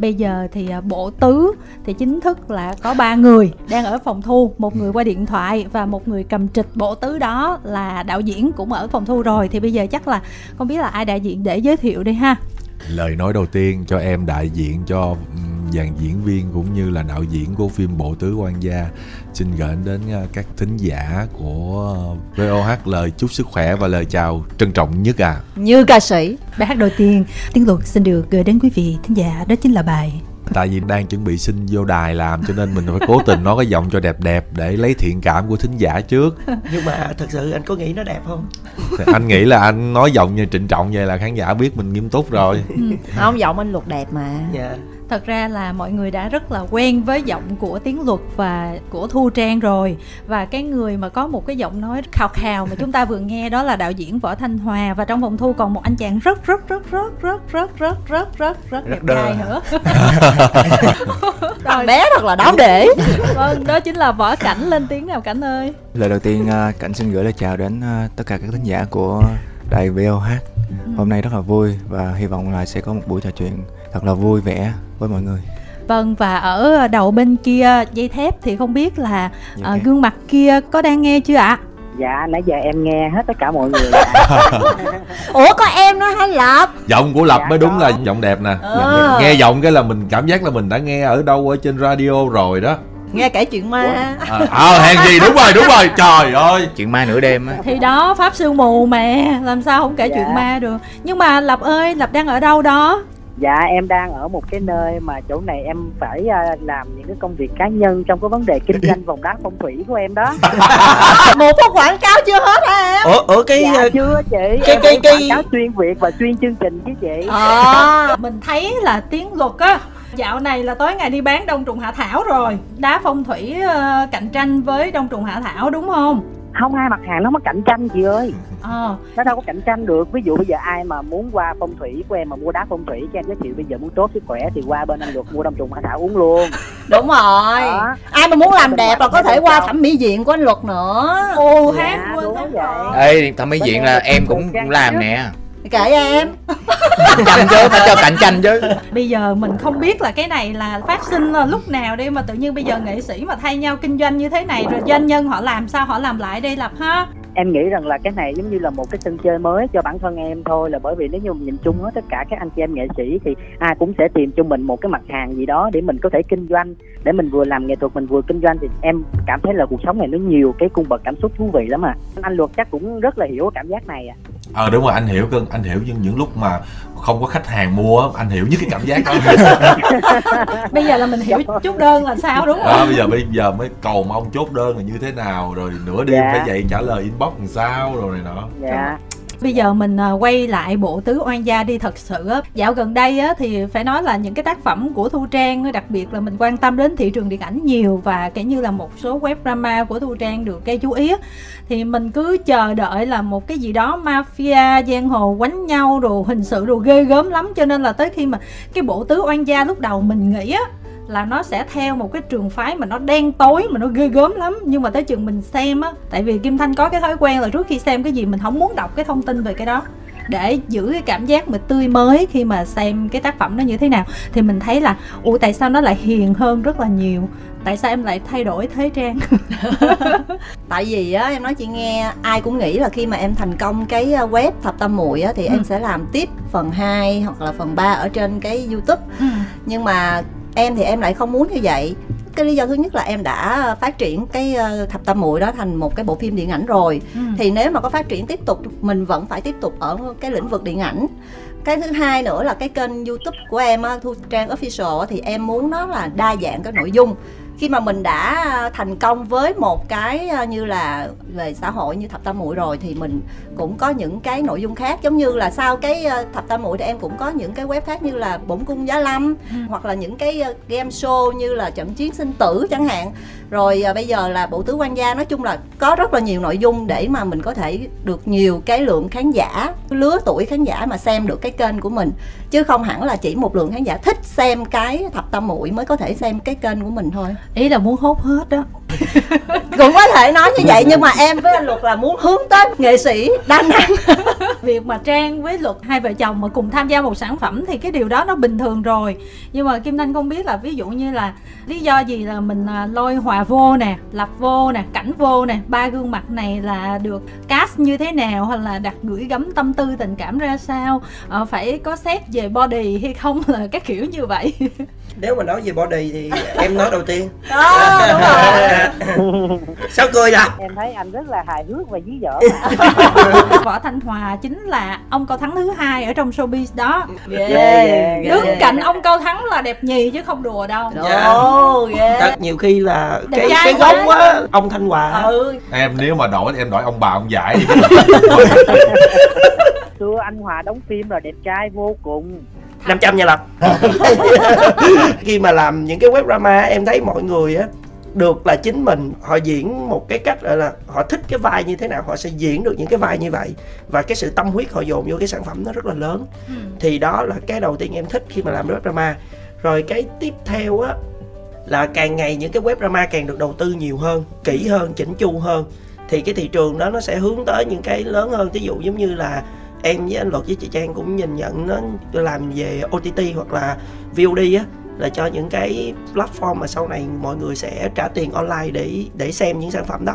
Bây giờ thì bộ tứ thì chính thức là có 3 người đang ở phòng thu, một người qua điện thoại và một người cầm trịch bộ tứ đó là đạo diễn cũng ở phòng thu rồi. Thì bây giờ chắc là không biết là ai đại diện để giới thiệu đi ha. Lời nói đầu tiên cho em đại diện cho dàn diễn viên cũng như là đạo diễn của phim Bộ Tứ Oan Gia, xin gửi đến các thính giả của VOH lời chúc sức khỏe và lời chào trân trọng nhất à. Như ca sĩ, bài hát đầu tiên Tiến Luật xin được gửi đến quý vị thính giả đó chính là bài. Tại vì đang chuẩn bị xin vô đài làm cho nên mình phải cố tình nói cái giọng cho đẹp đẹp để lấy thiện cảm của thính giả trước. Nhưng mà thật sự anh có nghĩ nó đẹp không? Anh nghĩ là anh nói giọng như trịnh trọng vậy là khán giả biết mình nghiêm túc rồi. Không, giọng anh Luật đẹp mà. Yeah. Thật ra là mọi người đã rất là quen với giọng của Tiến Luật và của Thu Trang rồi. Và cái người mà có một cái giọng nói khào khào mà chúng ta vừa nghe đó là đạo diễn Võ Thanh Hòa. Và trong phòng thu còn một anh chàng rất đẹp trai nữa. Thằng bé thật là đáng để. Vâng, đó chính là Võ Cảnh. Lên tiếng nào Cảnh ơi. Lời đầu tiên Cảnh xin gửi lời chào đến tất cả các thính giả của đài VOH. Hôm nay rất là vui và hy vọng là sẽ có một buổi trò chuyện thật là vui vẻ với mọi người. Vâng, và ở đầu bên kia dây thép thì không biết là gương mặt kia có đang nghe chưa ạ? Dạ, nãy giờ em nghe hết tất cả mọi người. Ủa, có em nữa hả Lập? Giọng của Lập dạ, mới đúng đó. Là giọng đẹp nè. Nghe giọng cái là mình cảm giác là mình đã nghe ở đâu ở trên radio rồi đó. Nghe kể chuyện ma. Hèn gì, đúng rồi, trời ơi. Chuyện ma nửa đêm á. Thì đó, pháp sư mù mà, làm sao không kể chuyện ma được. Nhưng mà Lập ơi, Lập đang ở đâu đó? Dạ, em đang ở một cái nơi mà chỗ này em phải làm những cái công việc cá nhân trong cái vấn đề kinh doanh vòng đá phong thủy của em đó. Một phút quảng cáo chưa hết hả em? Ủa cái... Dạ, chưa chị. Cái quảng cáo xuyên việc và xuyên chương trình chứ chị. Mình thấy là Tiến Luật á, dạo này là tối ngày đi bán đông trùng hạ thảo rồi. Đá phong thủy cạnh tranh với đông trùng hạ thảo đúng không? Không, hai mặt hàng nó mới cạnh tranh chị ơi. Nó đâu có cạnh tranh được. Ví dụ bây giờ ai mà muốn qua phong thủy của em mà mua đá phong thủy cho em giới thiệu, bây giờ muốn tốt sức khỏe thì qua bên anh Luật mua đông trùng hạ thảo uống luôn. Đúng rồi đó. Ai mà muốn làm đẹp là có thể qua thẩm mỹ viện của anh Luật nữa. Ô dạ, hát quên đúng vậy. Ê, thẩm mỹ viện là em cũng làm nè. Kệ em. Cạnh tranh chứ, phải cho cạnh tranh chứ. Bây giờ mình không biết là cái này là phát sinh là lúc nào đi, mà tự nhiên bây giờ nghệ sĩ mà thay nhau kinh doanh như thế này rồi doanh nhân họ làm sao họ làm lại đây Lập ha? Em nghĩ rằng là cái này giống như là một cái sân chơi mới cho bản thân em thôi, là bởi vì nếu như mình nhìn chung hết tất cả các anh chị em nghệ sĩ thì ai cũng sẽ tìm cho mình một cái mặt hàng gì đó để mình có thể kinh doanh, để mình vừa làm nghệ thuật mình vừa kinh doanh, thì em cảm thấy là cuộc sống này nó nhiều cái cung bậc cảm xúc thú vị lắm à. Anh Luật chắc cũng rất là hiểu cảm giác này à. Đúng rồi, anh hiểu cưng, anh hiểu những lúc mà không có khách hàng mua, anh hiểu nhất cái cảm giác đó. Bây giờ là mình hiểu chốt đơn là sao đúng không? Bây giờ mới cầu mong chốt đơn là như thế nào, rồi nửa đêm phải dậy trả lời inbox làm sao rồi này nọ. Dạ. Bây giờ mình quay lại Bộ Tứ Oan Gia đi. Thật sự dạo gần đây thì phải nói là những cái tác phẩm của Thu Trang, đặc biệt là mình quan tâm đến thị trường điện ảnh nhiều, và kể như là một số web drama của Thu Trang được gây chú ý, thì mình cứ chờ đợi là một cái gì đó mafia, giang hồ quánh nhau, đồ hình sự, đồ ghê gớm lắm. Cho nên là tới khi mà cái Bộ Tứ Oan Gia lúc đầu mình nghĩ là nó sẽ theo một cái trường phái mà nó đen tối, mà nó ghê gớm lắm. Nhưng mà tới chừng mình xem tại vì Kim Thanh có cái thói quen là trước khi xem cái gì mình không muốn đọc cái thông tin về cái đó, để giữ cái cảm giác mình tươi mới khi mà xem cái tác phẩm nó như thế nào, thì mình thấy là tại sao nó lại hiền hơn rất là nhiều. Tại sao em lại thay đổi thế Trang? Tại vì em nói chị nghe, ai cũng nghĩ là khi mà em thành công cái web Thập Tam Muội thì em sẽ làm tiếp phần 2 hoặc là phần 3 ở trên cái YouTube. Nhưng mà em thì em lại không muốn như vậy. Cái lý do thứ nhất là em đã phát triển cái Thập Tam Muội đó thành một cái bộ phim điện ảnh rồi. Thì nếu mà có phát triển tiếp tục, mình vẫn phải tiếp tục ở cái lĩnh vực điện ảnh. Cái thứ hai nữa là cái kênh YouTube của em Thu Trang Official, thì em muốn nó là đa dạng cái nội dung. Khi mà mình đã thành công với một cái như là về xã hội như Thập Tam Muội rồi, thì mình cũng có những cái nội dung khác. Giống như là sau cái Thập Tam Muội thì em cũng có những cái web khác như là Bổ Cung Giá Lâm, hoặc là những cái game show như là Trận Chiến Sinh Tử chẳng hạn. Rồi bây giờ là Bộ Tứ Oan Gia, nói chung là có rất là nhiều nội dung để mà mình có thể được nhiều cái lượng khán giả, lứa tuổi khán giả mà xem được cái kênh của mình. Chứ không hẳn là chỉ một lượng khán giả thích xem cái Thập Tam Muội mới có thể xem cái kênh của mình thôi. Ý là muốn hốt hết đó. Cũng có thể nói như vậy, nhưng mà em với anh Luật là muốn hướng tới nghệ sĩ đa năng. Việc mà Trang với Luật hai vợ chồng mà cùng tham gia một sản phẩm thì cái điều đó nó bình thường rồi. Nhưng mà Kim Thanh không biết là ví dụ như là lý do gì là mình lôi Hòa vô nè, Lập vô nè, Cảnh vô nè, ba gương mặt này là được cast như thế nào, hoặc là đặt gửi gắm tâm tư tình cảm ra sao, phải có xét về body hay không, là các kiểu như vậy. Nếu mà nói về body thì em nói đầu tiên. Sao cười nè? Em thấy anh rất là hài hước và dí dỏm. Võ Thanh Hòa chính là ông Cao Thắng thứ hai ở trong showbiz đó. Đứng cạnh ông Cao Thắng là đẹp nhì chứ không đùa đâu. Nhiều khi là cái gốc á, ông Thanh Hòa. Em nếu mà đổi em đổi ông bà ông giải. Xưa anh Hòa đóng phim là đẹp trai vô cùng. 500 nha Lập. Khi mà làm những cái web drama em thấy mọi người á được là chính mình, họ diễn một cái cách là họ thích cái vai như thế nào họ sẽ diễn được những cái vai như vậy, và cái sự tâm huyết họ dồn vô cái sản phẩm nó rất là lớn. Thì đó là cái đầu tiên em thích khi mà làm web drama. Rồi cái tiếp theo á là càng ngày những cái web drama càng được đầu tư nhiều hơn, kỹ hơn, chỉnh chu hơn, thì cái thị trường đó nó sẽ hướng tới những cái lớn hơn. Ví dụ giống như là em với anh Luật với chị Trang cũng nhìn nhận nó làm về OTT hoặc là VOD á, là cho những cái platform mà sau này mọi người sẽ trả tiền online để xem những sản phẩm đó.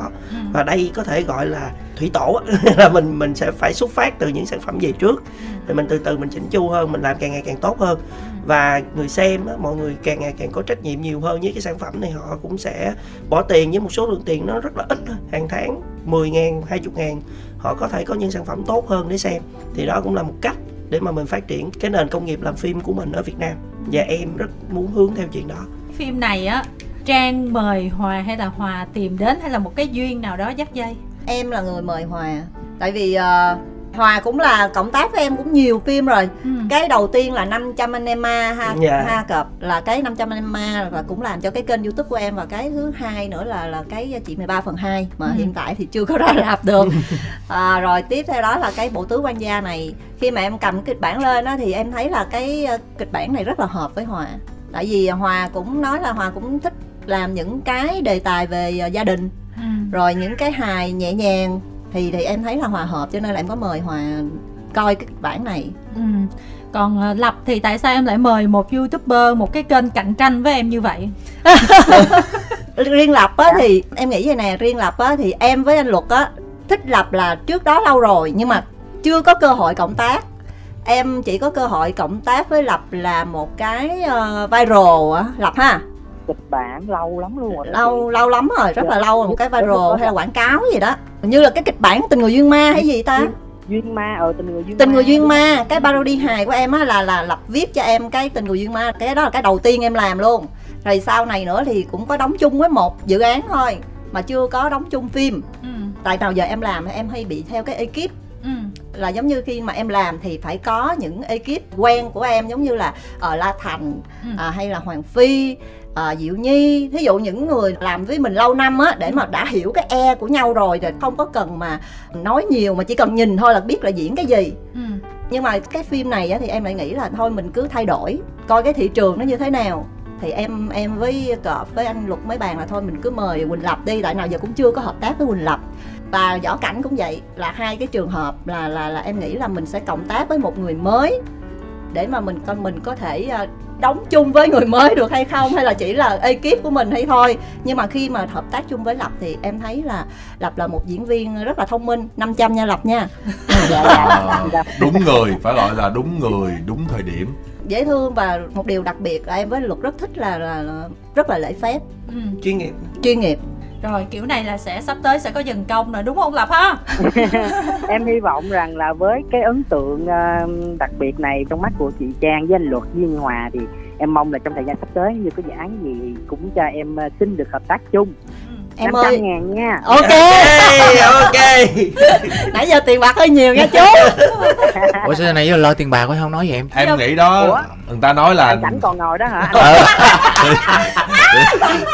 Và đây có thể gọi là thủy tổ là mình sẽ phải xuất phát từ những sản phẩm về trước, thì mình từ từ mình chỉnh chu hơn, mình làm càng ngày càng tốt hơn, và người xem á, mọi người càng ngày càng có trách nhiệm nhiều hơn với cái sản phẩm này. Họ cũng sẽ bỏ tiền với một số lượng tiền nó rất là ít, hàng tháng 10.000, 20.000, họ có thể có những sản phẩm tốt hơn để xem. Thì đó cũng là một cách để mà mình phát triển cái nền công nghiệp làm phim của mình ở Việt Nam, và em rất muốn hướng theo chuyện đó. Phim này á, Trang mời Hòa hay là Hòa tìm đến, hay là một cái duyên nào đó dắt dây? Em là người mời Hòa, tại vì Hòa cũng là cộng tác với em cũng nhiều phim rồi. Cái đầu tiên là 500 Anh Em Ma ha, ha cặp là cái 500 Anh Em Ma là cũng làm cho cái kênh YouTube của em, và cái thứ hai nữa là cái Chị 13 phần 2 mà hiện tại thì chưa có ra rạp được. Rồi tiếp theo đó là cái Bộ Tứ Oan Gia này. Khi mà em cầm kịch bản lên á thì em thấy là cái kịch bản này rất là hợp với Hòa. Tại vì Hòa cũng nói là Hòa cũng thích làm những cái đề tài về gia đình, rồi những cái hài nhẹ nhàng, thì em thấy là Hòa hợp, cho nên là em có mời Hòa coi cái bản này. Còn Lập thì tại sao em lại mời một YouTuber, một cái kênh cạnh tranh với em như vậy? Riêng Lập á thì em nghĩ vậy nè, riêng Lập á thì em với anh Luật á thích Lập là trước đó lâu rồi, nhưng mà chưa có cơ hội cộng tác. Em chỉ có cơ hội cộng tác với Lập là một cái viral á Lập ha, kịch bản lâu lắm luôn rồi, lâu lắm rồi, rất là lâu rồi, một cái viral hay là quảng cáo gì đó, như là cái kịch bản Tình Người Duyên Ma hay gì ta, Duyên Ma. Tình Người Duyên Ma, cái parody hài của em á là Lập viết cho em cái Tình Người Duyên Ma, cái đó là cái đầu tiên em làm luôn. Rồi sau này nữa thì cũng có đóng chung với một dự án thôi mà chưa có đóng chung phim. Tại nào giờ em làm em hay bị theo cái ekip, là giống như khi mà em làm thì phải có những ekip quen của em, giống như là ở La Thành hay là Hoàng Phi, Diệu Nhi, thí dụ những người làm với mình lâu năm á, để mà đã hiểu cái e của nhau rồi, thì không có cần mà nói nhiều, mà chỉ cần nhìn thôi là biết là diễn cái gì. Nhưng mà cái phim này á, thì em lại nghĩ là thôi mình cứ thay đổi, coi cái thị trường nó như thế nào. Thì em với Cọp với anh Luật mấy bàn là thôi mình cứ mời Huỳnh Lập đi, tại nào giờ cũng chưa có hợp tác với Huỳnh Lập. Và Võ Cảnh cũng vậy, là hai cái trường hợp là em nghĩ là mình sẽ cộng tác với một người mới để mà mình coi mình có thể đóng chung với người mới được hay không, hay là chỉ là ekip của mình hay thôi. Nhưng mà khi mà hợp tác chung với Lập thì em thấy là Lập là một diễn viên rất là thông minh. 500 nha Lập nha. Đúng người, phải gọi là đúng người, đúng thời điểm. Dễ thương, và một điều đặc biệt là em với Luật rất thích là rất là lễ phép. Chuyên nghiệp. Chuyên nghiệp. Rồi kiểu này là sẽ sắp tới sẽ có dần công rồi đúng không Lập ha? Em hy vọng rằng là với cái ấn tượng đặc biệt này trong mắt của chị Trang với anh Luật với anh Hòa, thì em mong là trong thời gian sắp tới như có dự án gì cũng cho em xin được hợp tác chung. Em 500.000 nha. Ok, ok. Nãy giờ tiền bạc hơi nhiều nha chú. Ủa sao này giờ lời tiền bạc hay không nói vậy em? Em nghĩ đó. Ủa? Người ta nói là Cảnh còn ngồi đó hả?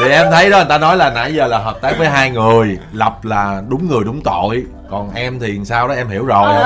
Thì em thấy đó, người ta nói là nãy giờ là hợp tác với hai người, Lập là đúng người đúng tội, còn em thì sao đó em hiểu rồi.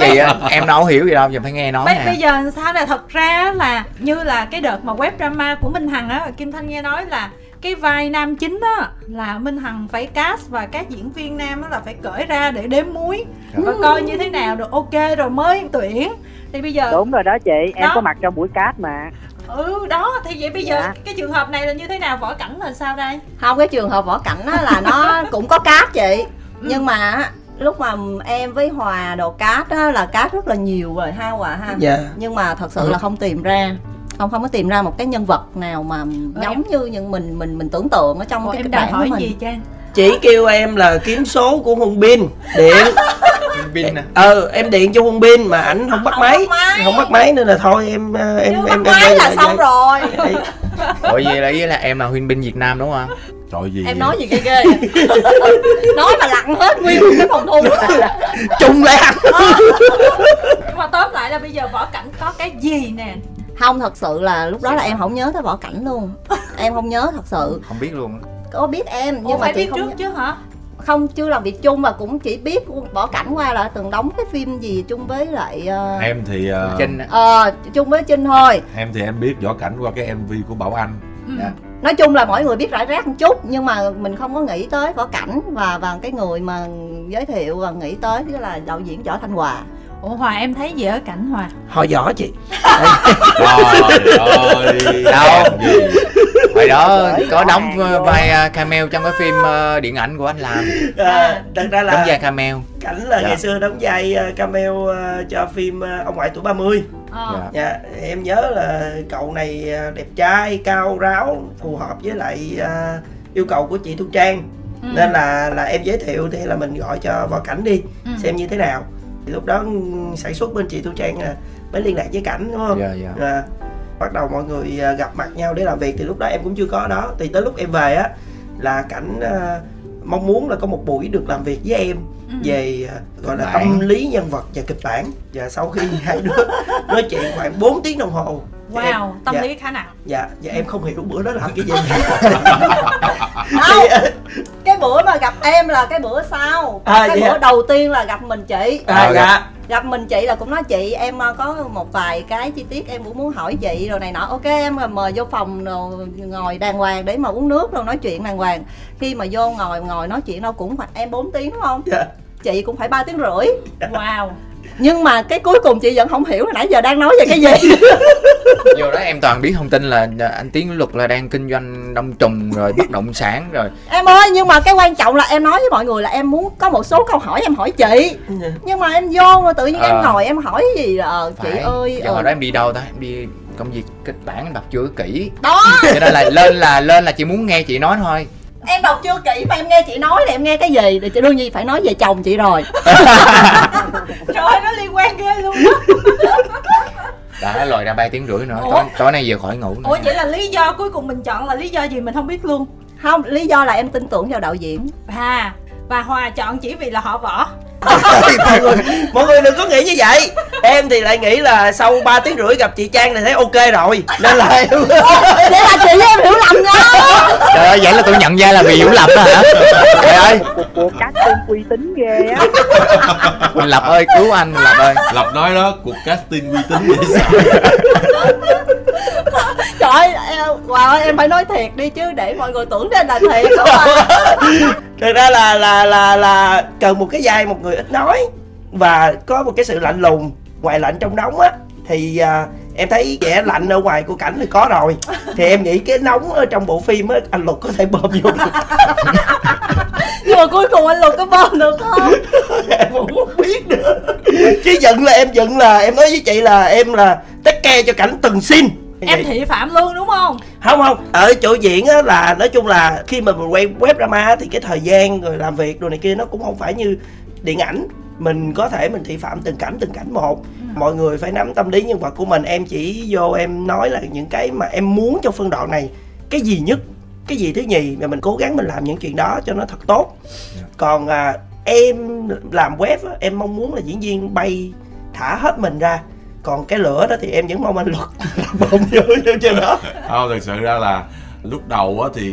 Thì em đâu hiểu gì đâu, giờ phải nghe nói nè. Bây giờ sao là thật ra là như là cái đợt mà web drama của Minh Hằng á, Kim Thanh nghe nói là Cái vai nam chính á là Minh Hằng phải cast và các diễn viên nam á là phải cởi ra để đếm muối và coi như thế nào rồi ok rồi mới tuyển. Thì bây giờ đúng rồi đó chị, em đó. Có mặt trong buổi cast mà. Ừ đó, thì vậy bây giờ cái trường hợp này là như thế nào, Võ Cảnh là sao đây? Không, cái trường hợp Võ Cảnh á là nó cũng có cast chị, nhưng mà lúc mà em với Hòa đồ cast á là cast rất là nhiều rồi ha Hòa ha. Nhưng mà thật sự là không tìm ra, không có tìm ra một cái nhân vật nào mà giống như những mình tưởng tượng ở trong cái kịch bản của mình. Gì Trang? Chị kêu em là kiếm số của Hyun Bin điện. Bin à? Em điện cho Huỳnh Bin mà ảnh không bắt máy, nên là thôi em bắt máy là xong rồi. Bởi vì là em là Huỳnh Bin Việt Nam đúng không? Trời gì em nói gì ghê ghê vậy? Nói mà lặn hết nguyên cái phòng thu chung lại ăn. Nhưng mà tóm lại là bây giờ Võ Cảnh có cái gì nè? Không, thật sự là lúc đó là em không nhớ tới Võ Cảnh luôn. Em không nhớ thật sự. Không biết luôn. Có biết em nhưng mà chị không biết trước chứ hả? Không, chưa làm việc chung mà cũng chỉ biết Võ Cảnh qua là từng đóng cái phim gì chung với lại em thì Trinh chung với Trinh thôi. Em thì em biết Võ Cảnh qua cái MV của Bảo Anh. Nói chung là mọi người biết rải rác một chút nhưng mà mình không có nghĩ tới Võ Cảnh và cái người mà giới thiệu và nghĩ tới đó là đạo diễn Võ Thanh Hòa. Ủa Hòa, em thấy gì ở Cảnh Hòa? Họ võ chị. Trời ơi, đâu hồi đó có đóng vai cameo trong cái phim điện ảnh của anh làm. Thật ra là đóng vai cameo. Cảnh là ngày xưa đóng vai cameo cho phim Ông Ngoại Tuổi 30. Em nhớ là cậu này đẹp trai, cao ráo, phù hợp với lại yêu cầu của chị Thu Trang. Nên là em giới thiệu thì là mình gọi cho Võ Cảnh đi xem như thế nào. Lúc đó sản xuất bên chị Thu Trang mới liên lạc với Cảnh đúng không? Bắt đầu mọi người gặp mặt nhau để làm việc, thì lúc đó em cũng chưa có đó. Thì tới lúc em về á là Cảnh mong muốn là có một buổi được làm việc với em về gọi là tâm lý nhân vật và kịch bản. Và sau khi hai đứa nói chuyện khoảng 4 tiếng đồng hồ. Wow, em, tâm lý khá nặng. Dạ, em không hiểu bữa đó làm cái gì. Đâu, cái bữa mà gặp em là cái bữa sau. Cái bữa đầu tiên là gặp mình chị. Gặp mình chị là cũng nói chị, em có một vài cái chi tiết em cũng muốn hỏi chị rồi này nọ. Ok, em mời vô phòng rồi ngồi đàng hoàng để mà uống nước rồi nói chuyện đàng hoàng. Khi mà vô ngồi nói chuyện đâu cũng phải em 4 tiếng đúng không? Chị cũng phải 3 tiếng rưỡi. Wow. Nhưng mà cái cuối cùng chị vẫn không hiểu là nãy giờ đang nói về cái gì. Vô đó em toàn biết thông tin là anh Tiến Luật là đang kinh doanh đông trùng rồi bất động sản rồi. Em ơi, nhưng mà cái quan trọng là em nói với mọi người là em muốn có một số câu hỏi em hỏi chị. Nhưng mà em vô rồi tự nhiên em ngồi em hỏi cái gì là chị ơi. Hồi đó em đi đâu ta? Em đi công việc kịch bản, em đọc chưa kỹ. Đó. Cho nên là lên là chị muốn nghe chị nói thôi. Em đọc chưa kỹ mà em nghe chị nói là em nghe cái gì? Thì chị đương nhiên phải nói về chồng chị rồi. Trời ơi, nó liên quan ghê luôn đó. Đã lòi ra 3 tiếng rưỡi nữa. Tối nay giờ khỏi ngủ nữa. Ủa vậy là lý do cuối cùng mình chọn là lý do gì mình không biết luôn? Không, lý do là em tin tưởng vào đạo diễn. Và Hòa chọn chỉ vì là họ Võ. Mọi người đừng có nghĩ như vậy. Em thì lại nghĩ là sau 3 tiếng rưỡi gặp chị Trang thì thấy ok rồi. Nên là em... Để là chị với em hiểu lầm đó. Trời ơi, vậy là tôi nhận ra là vì hiểu lầm đó hả? Trời ơi, cuộc casting uy tín ghê á. Huỳnh Lập ơi, cứu anh Lập ơi. Lập nói đó, cuộc casting uy tín vậy sao? Trời ơi, em phải nói thiệt đi chứ để mọi người tưởng nên là thiệt đúng không? Thật ra là cần một cái vai một người ít nói và có một cái sự lạnh lùng, ngoài lạnh trong nóng á. Thì em thấy vẻ lạnh ở ngoài của Cảnh thì có rồi, thì em nghĩ cái nóng ở trong bộ phim á anh Luật có thể bơm vô được. Nhưng mà cuối cùng anh Luật có bơm được không? Em không biết nữa. Chứ giận là em nói với chị là em là take care cho Cảnh từng xin. Em thị phạm luôn đúng không? Không, ở chỗ diễn á là nói chung là khi mà mình quay web drama thì cái thời gian rồi làm việc đồ này kia nó cũng không phải như điện ảnh. Mình có thể mình thị phạm từng cảnh một. Mọi người phải nắm tâm lý nhân vật của mình. Em chỉ vô em nói là những cái mà em muốn trong phân đoạn này, cái gì nhất, cái gì thứ nhì, mà mình cố gắng mình làm những chuyện đó cho nó thật tốt. Còn em làm web á, em mong muốn là diễn viên bay thả hết mình ra. Còn cái lửa đó thì em vẫn mong anh Luật bông vô trên đó. Không, thực sự ra là lúc đầu á thì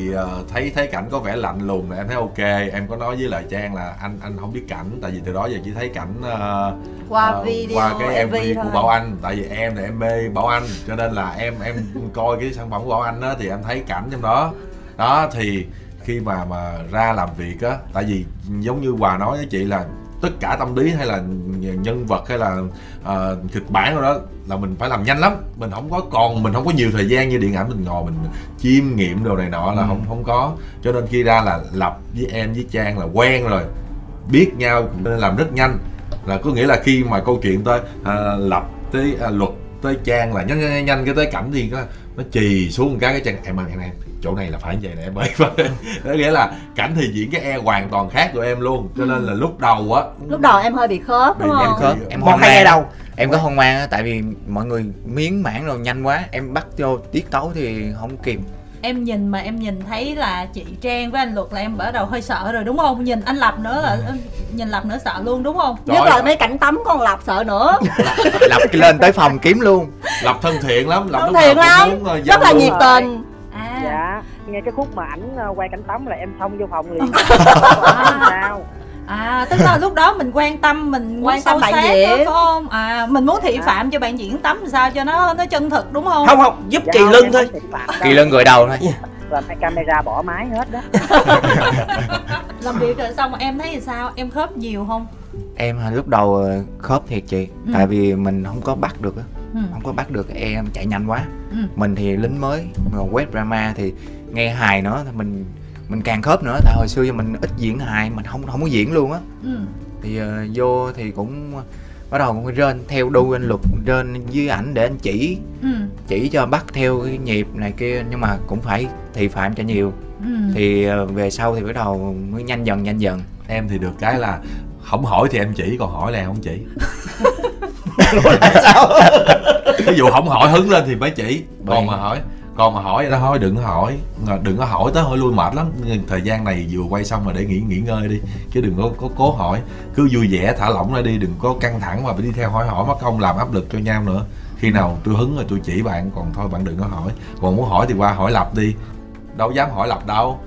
thấy Cảnh có vẻ lạnh lùng, em thấy ok. Em có nói với lại Trang là anh không biết Cảnh, tại vì từ đó giờ chỉ thấy Cảnh qua cái MV của Bảo Anh. Tại vì em thì em mê Bảo Anh cho nên là em coi cái sản phẩm của Bảo Anh á thì em thấy Cảnh trong đó. Đó thì khi mà ra làm việc á, tại vì giống như Hòa nói với chị là tất cả tâm lý hay là nhân vật hay là kịch bản rồi đó là mình phải làm nhanh lắm, mình không có còn, mình không có nhiều thời gian như điện ảnh mình ngồi mình chiêm nghiệm đồ này nọ là không có. Cho nên khi ra là Lập với em với Trang là quen rồi, biết nhau nên làm rất nhanh, là có nghĩa là khi mà câu chuyện tới Lập tới Luật tới Trang là nhanh cái tới cảnh thì nó chì xuống một cái Trang em chỗ này là phải vậy nè em ơi. Có nghĩa là cảnh thì diễn cái e hoàn toàn khác của em luôn. Cho nên là lúc đầu á, lúc đầu em hơi bị khớp đúng không? Em hoang mang đâu. Em có hoang mang tại vì mọi người miếng mảng rồi nhanh quá, em bắt vô tiết tấu thì không kịp. Em nhìn mà em nhìn thấy là chị Trang với anh Luật là em bắt đầu hơi sợ rồi đúng không? Nhìn anh Lập nữa là nhìn Lập nữa sợ luôn đúng không? Nhất là mấy cảnh tắm con Lập sợ nữa. Lập lên tới phòng kiếm luôn. Lập thân thiện lắm, Lập thân thiện lắm, rất là nhiệt tình. Dạ, nghe cái khúc mà ảnh quay cảnh tắm là em xông vô phòng liền. Sao? Tức là lúc đó mình quan tâm, mình quan tâm bạn diễn đó, phải không? Mình muốn thị phạm cho bạn diễn tắm sao cho nó chân thực đúng không? Không, giúp Kỳ Lân thôi. Kỳ Lân gội đầu thôi. Rồi phải camera bỏ máy hết đó. Làm việc rồi xong em thấy sao? Em khớp nhiều không? Em lúc đầu khớp thiệt chị, tại vì mình không có bắt được á. Không có bắt được em chạy nhanh quá. Mình thì lính mới, còn web drama thì nghe hài nữa thì mình càng khớp nữa. Tại hồi xưa mình ít diễn hài, mình không có diễn luôn á. Thì vô thì cũng bắt đầu cũng rên theo đu anh Luật, rên với ảnh để anh chỉ chỉ cho bắt theo cái nhịp này kia, nhưng mà cũng phải thị phạm cho nhiều. Thì về sau thì bắt đầu mới nhanh dần. Em thì được cái là không hỏi thì em chỉ, còn hỏi là em không chỉ. Ví dụ không hỏi hứng lên thì mới chỉ, còn mà hỏi vậy đó thôi, đừng có hỏi tới hỏi lui mệt lắm. Thời gian này vừa quay xong rồi để nghỉ ngơi đi, chứ đừng có cố hỏi, cứ vui vẻ thả lỏng ra đi, đừng có căng thẳng mà phải đi theo hỏi mất công làm áp lực cho nhau nữa. Khi nào tôi hứng rồi tôi chỉ bạn, còn thôi bạn đừng có hỏi, còn muốn hỏi thì qua hỏi Lập đi, đâu dám hỏi Lập đâu.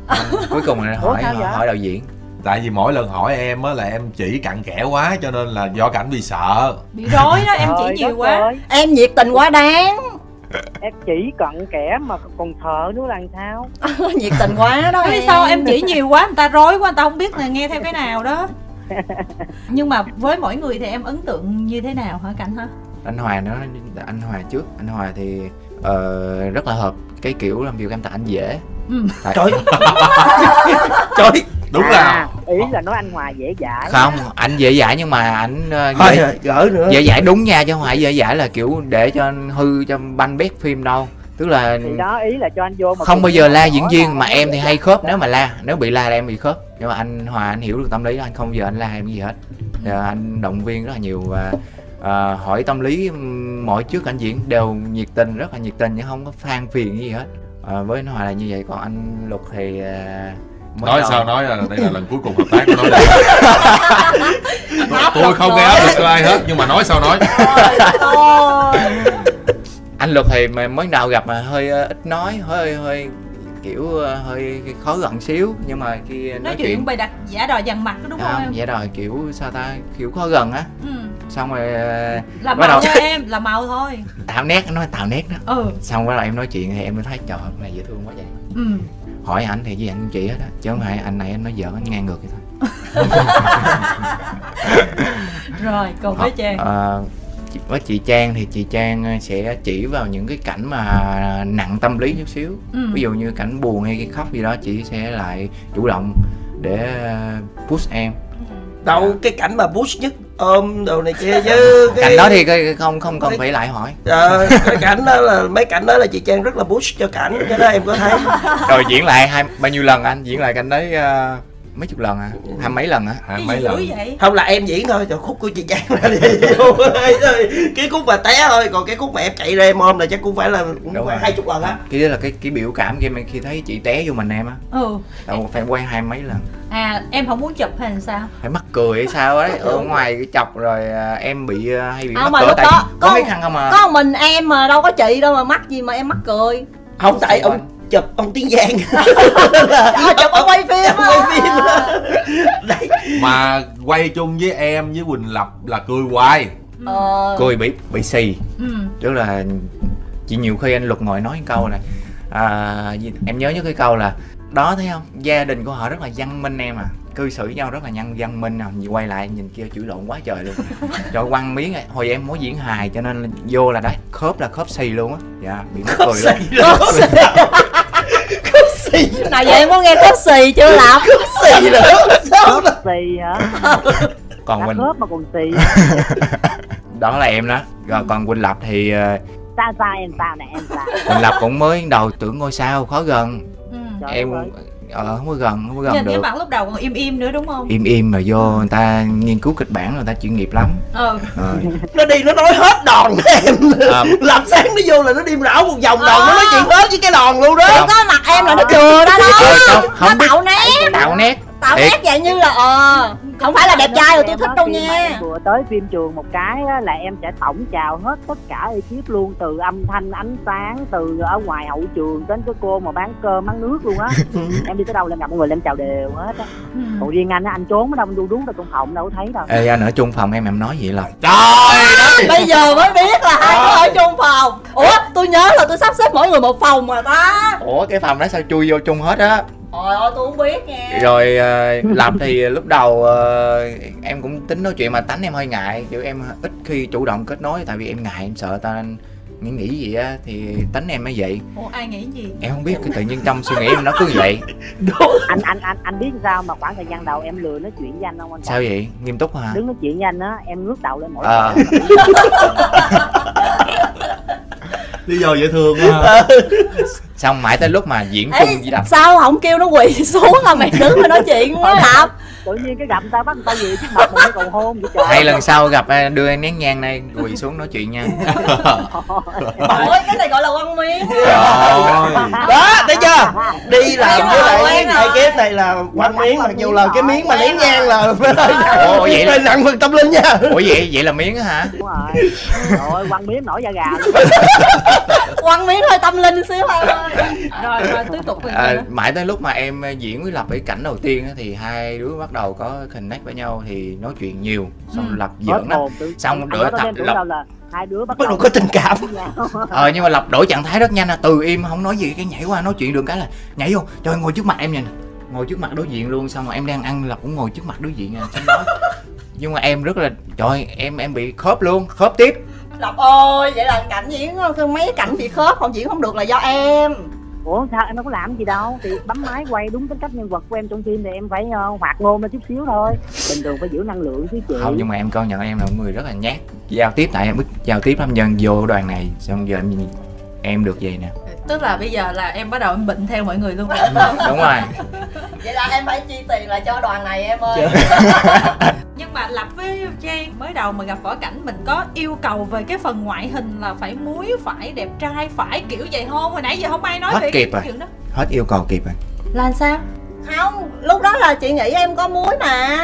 Cuối cùng là hỏi đạo diễn. Tại vì mỗi lần hỏi em á là em chỉ cặn kẽ quá, cho nên là Võ Cảnh bị sợ, bị rối đó. Em chỉ nhiều quá ơi. Em nhiệt tình quá đáng. Em chỉ cặn kẽ mà còn thợ nữa là sao? Nhiệt tình quá đó. Thế sao em chỉ nhiều quá người ta rối quá, người ta không biết là nghe theo cái nào đó. Nhưng mà với mỗi người thì em ấn tượng như thế nào hả Cảnh hả? Anh Hòa nữa, anh Hòa trước. Anh Hòa thì rất là hợp cái kiểu làm việc em, tại anh dễ. Tại... Trời trời đúng là ý là nói anh Hòa dễ dãi. Không, anh dễ dãi nhưng mà anh dễ dãi đúng nha, chứ không phải dễ dãi là kiểu để cho anh hư cho banh bét phim đâu. Tức là thì đó, ý là cho anh vô mà không bao giờ la diễn viên, mà em thì hay khớp. Nếu mà la, nếu bị la là em bị khớp, nhưng mà anh Hòa anh hiểu được tâm lý đó, anh không bao giờ anh la em gì hết. Anh động viên rất là nhiều và hỏi tâm lý mọi trước anh diễn đều nhiệt tình, rất là nhiệt tình, nhưng không có than phiền gì hết. Với anh Hòa là như vậy, còn anh Luật thì nói sao nói là đây là lần cuối cùng hợp tác của nói. Tôi không nghe áp lực cho ai hết, nhưng mà nói sao nói. Anh Luật thì mới đầu gặp mà hơi ít nói, hơi kiểu hơi khó gần xíu, nhưng mà khi nói chuyện bày đặt giả đòi dằn mặt đúng không em? Giả đòi kiểu sao ta, kiểu khó gần á. Xong rồi là bắt đầu cho em là màu thôi, tạo nét, nói tạo nét đó. Xong bắt đầu em nói chuyện thì em mới thấy trời này dễ thương quá vậy. Hỏi ảnh thì với anh chị hết á, chứ không phải anh này anh nói giỡn, anh ngang ngược vậy thôi. Rồi còn với Trang, với chị Trang thì chị Trang sẽ chỉ vào những cái cảnh mà nặng tâm lý chút xíu. Ví dụ như cảnh buồn hay cái khóc gì đó, chị sẽ lại chủ động để push em. Đâu cái cảnh mà push nhất ôm đồ này kia chứ cái... Cảnh đó thì không cần phải lại hỏi. Cái cảnh đó là mấy cảnh đó là chị Trang rất là push cho cảnh, cái đó em có thấy. Rồi diễn lại bao nhiêu lần anh? Diễn lại cảnh đấy mấy chục lần à? Hai mấy lần hả? Hai mấy lần vậy? Không là em diễn thôi, rồi khúc của chị Trang là cái khúc mà té thôi, còn cái khúc mà em chạy ra em ôm là chắc cũng phải là cũng 20 lần á. Cái đó là cái biểu cảm của em khi thấy chị té vô mình em á. Phải quay hai mấy lần. Em không muốn chụp hay sao? Phải mắc cười hay sao ấy, ở ngoài cái chọc rồi em bị hay bị mắc cười tại có mấy thằng không à. Có mình em mà đâu có chị đâu mà mắc gì mà em mắc cười. Không tại ông chụp ông Tiến Giang. Chụp ông quay phim đấy. Mà quay chung với em với Huỳnh Lập là cười hoài. Cười bị xì. Tức là chị nhiều khi anh Luật ngồi nói câu này Em nhớ nhất cái câu là đó, thấy không, gia đình của họ rất là văn minh em à, cư xử nhau rất là văn minh à. Quay lại nhìn kia chửi lộn quá trời luôn. Trời, quăng miếng ấy. Hồi em muốn diễn hài cho nên vô là đấy, khớp là khớp xì luôn á. Dạ, bị mắc cười luôn. Khớp xì. Nào giờ em có nghe khớp xì chưa Lập? Khớp xì nữa. Sao khớp xì hả? Còn Huỳnh khớp mà còn xì. Đó là em đó. Rồi còn Huỳnh Lập thì sao sao em sao nè em sao? Huỳnh Lập cũng mới đầu tưởng ngôi sao khó gần. Trời em ơi. Không có gần nhìn được. Nhìn cái bản lúc đầu còn im nữa đúng không? Im rồi vô người ta nghiên cứu kịch bản, người ta chuyên nghiệp lắm. Nó đi nó nói hết đòn em. Làm sáng nó vô là nó đi rảo một vòng đòn, nó nói chuyện hết với cái đòn luôn đó. Không có mặt em là nó chừa đó đó. Không, nó tạo nét. Tạo nét vậy như là không phải là đẹp trai rồi tôi thích đâu nha. Vừa tới phim trường một cái là em sẽ tổng chào hết tất cả ekip luôn, từ âm thanh ánh sáng, từ ở ngoài hậu trường đến cái cô mà bán cơm bán nước luôn á. Em đi tới đâu là gặp mọi người em chào đều hết á. Còn riêng anh á, anh trốn ở đâu đu đú ra trong phòng đâu có thấy đâu. Ê, anh ở chung phòng em nói vậy là trời, bây giờ mới biết là hai đứa ở chung phòng. Ủa tôi nhớ là tôi sắp xếp mỗi người một phòng mà ta. Ủa cái phòng đó sao chui vô chung hết á? Trời ơi tôi không biết nha. Rồi Lập thì lúc đầu em cũng tính nói chuyện mà tánh em hơi ngại, kiểu em ít khi chủ động kết nối tại vì em ngại, em sợ ta nghĩ gì á, thì tánh em mới vậy. Ủa ai nghĩ gì? Em không biết, cái tự nhiên trong suy nghĩ em nó cứ vậy. Anh biết sao mà khoảng thời gian đầu em lừa nói chuyện với anh không anh? Sao vậy? Nghiêm túc hả? Đứng nói chuyện với anh á, em ngước đầu lên mỗi lần. Lý do dễ thương quá. Xong mãi tới lúc mà diễn chung gì đó. Sao không kêu nó quỳ xuống mà mày đứng mà nói chuyện quá Lập. Tự nhiên cái gặp tao bắt tao về trước mặt mình còn hôn vậy trời. Hay lần sau gặp đưa em nén nhang đây, quỳ xuống nói chuyện nha. Ôi cái này gọi là quăng miếng. Đó, thấy chưa? Đi làm với lại hai cái này là quăng miếng, mặc dù là cái miếng mà nén nhang là vậy là nặng phần tâm linh nha. Ủa vậy là miếng á hả? Đúng rồi. Rồi quăng miếng nổi da gà. Quăng miếng hơi tâm linh xíu thôi. Rồi tiếp tục. Mãi tới lúc mà em diễn với Lập cái cảnh đầu tiên thì hai đứa bắt đầu có connect với nhau, thì nói chuyện nhiều, xong Lập giỡn lắm, xong đổi Lập hai đứa bắt đầu có tình cảm. Nhưng mà Lập đổi trạng thái rất nhanh, từ im không nói gì cái nhảy qua nói chuyện được, cái là nhảy vô trời, ngồi trước mặt em nhìn, ngồi trước mặt đối diện luôn, xong rồi em đang ăn Lập cũng ngồi trước mặt đối diện xong đó. Nhưng mà em rất là trời, em bị khớp luôn, khớp tiếp Lập ơi. Vậy là cảnh diễn mấy cảnh bị khớp không diễn không được là do em. Ủa sao em đâu có làm gì đâu, thì bấm máy quay đúng tính cách nhân vật của em trong phim thì em phải hoạt ngôn ra chút xíu thôi, bình thường phải giữ năng lượng chứ chị. Không, nhưng mà em công nhận em là một người rất là nhát giao tiếp, tại em biết giao tiếp lắm, nhân vô đoàn này xong giờ em được vậy nè, tức là bây giờ là em bắt đầu em bệnh theo mọi người luôn. Đúng rồi. Vậy là em phải chi tiền lại cho đoàn này em ơi. Nhưng mà Lập với Trang mới đầu mà gặp Võ Cảnh mình có yêu cầu về cái phần ngoại hình là phải muối, phải đẹp trai, phải kiểu vậy không? Hồi nãy giờ không ai nói hết về kịp cái chuyện đó. Hết yêu cầu kịp rồi. Là sao? Không, lúc đó là chị nghĩ em có muối mà.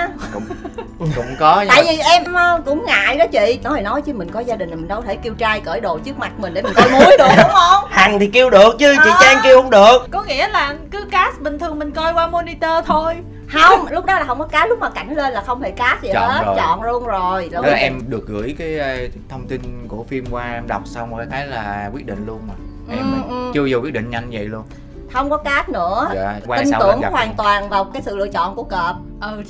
Cũng có. Tại vì em cũng ngại đó chị. Nói chứ mình có gia đình mình đâu thể kêu trai cởi đồ trước mặt mình để mình coi muối được, đúng không? Hằng thì kêu được chứ chị Trang kêu không được. Có nghĩa là cứ cast bình thường mình coi qua monitor thôi. Không, lúc đó là không có cá, lúc mà Cảnh lên là không hề cá gì chọn hết rồi. Chọn luôn rồi. Đó là em được gửi cái thông tin của phim qua, em đọc xong rồi cái là quyết định luôn mà. Em chưa vô quyết định nhanh vậy luôn. Không có cát nữa, tin tưởng hoàn toàn vào cái sự lựa chọn của Cọp.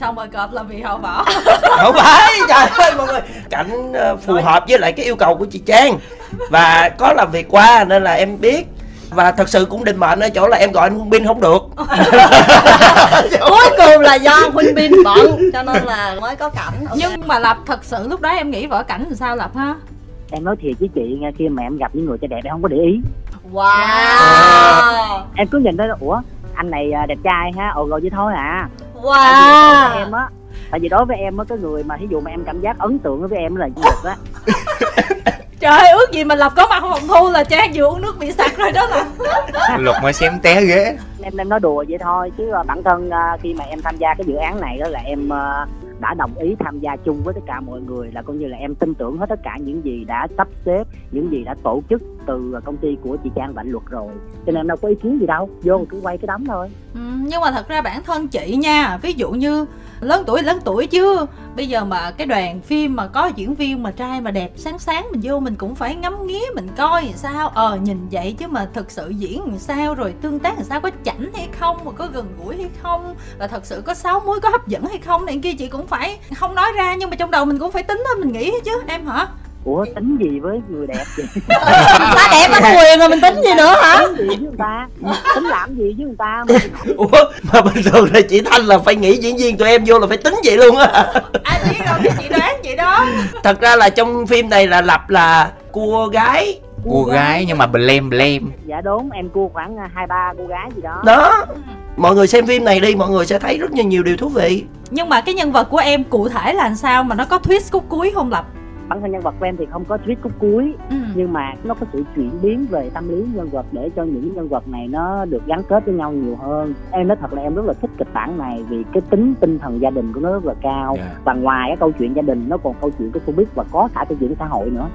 Xong rồi Cọp là vì họ bỏ. Không phải, trời ơi mọi người, Cảnh phù hợp với lại cái yêu cầu của chị Trang và có làm việc qua nên là em biết. Và thật sự cũng định mệnh ở chỗ là em gọi anh Hyun Bin không được. Cuối cùng là do Hyun Bin bận cho nên là mới có Cảnh. Nhưng mà Lập thật sự lúc đó em nghĩ Võ Cảnh thì sao Lập ha? Em nói thiệt với chị nghe, khi mà em gặp những người trai đẹp em không có để ý. Wow. Em cứ nhìn thấy ủa anh này đẹp trai ha, ồ rồi vậy thôi à. Wow. Em á, tại vì đối với em á, cái người mà thí dụ mà em cảm giác ấn tượng với em là gì được á. Trời ơi, ước gì mà Lập có mặt không phòng thu là Trang vừa uống nước bị sặc rồi đó là Lục mới xém té ghế. Em nói đùa vậy thôi chứ bản thân khi mà em tham gia cái dự án này đó là em đã đồng ý tham gia chung với tất cả mọi người, là coi như là em tin tưởng hết tất cả những gì đã sắp xếp, những gì đã tổ chức từ công ty của chị Trang và anh Luật rồi, cho nên em đâu có ý kiến gì đâu, vô cứ quay cái đấm thôi. Nhưng mà thật ra bản thân chị nha, ví dụ như lớn tuổi chứ, bây giờ mà cái đoàn phim mà có diễn viên mà trai mà đẹp sáng mình vô mình cũng phải ngắm nghía, mình coi làm sao, nhìn vậy chứ mà thực sự diễn làm sao, rồi tương tác làm sao, có chảnh hay không, mà có gần gũi hay không, là thật sự có sáu múi, có hấp dẫn hay không này kia, chị cũng phải không nói ra nhưng mà trong đầu mình cũng phải tính thôi, mình nghĩ chứ em hả? Ủa tính gì với người đẹp vậy? Quá đẹp anh Quyền rồi mình tính gì nữa hả? Tính gì với người ta? Tính làm gì với người ta? Ủa mà bình thường là chị Thanh là phải nghĩ diễn viên tụi em vô là phải tính vậy luôn á. Ai biết đâu thì chị đoán vậy đó. Thật ra là trong phim này là Lập là cua gái nhưng mà blem. Dạ đúng, em cua khoảng 2-3 cô gái gì đó. Đó. Mọi người xem phim này đi, mọi người sẽ thấy rất nhiều điều thú vị. Nhưng mà cái nhân vật của em cụ thể là sao, mà nó có twist khúc cuối không Lập? Bản thân nhân vật của em thì không có twist khúc cuối, nhưng mà nó có sự chuyển biến về tâm lý nhân vật để cho những nhân vật này nó được gắn kết với nhau nhiều hơn. Em nói thật là em rất là thích kịch bản này vì cái tính tinh thần gia đình của nó rất là cao, và ngoài cái câu chuyện gia đình nó còn câu chuyện của showbiz và có cả câu chuyện xã hội nữa.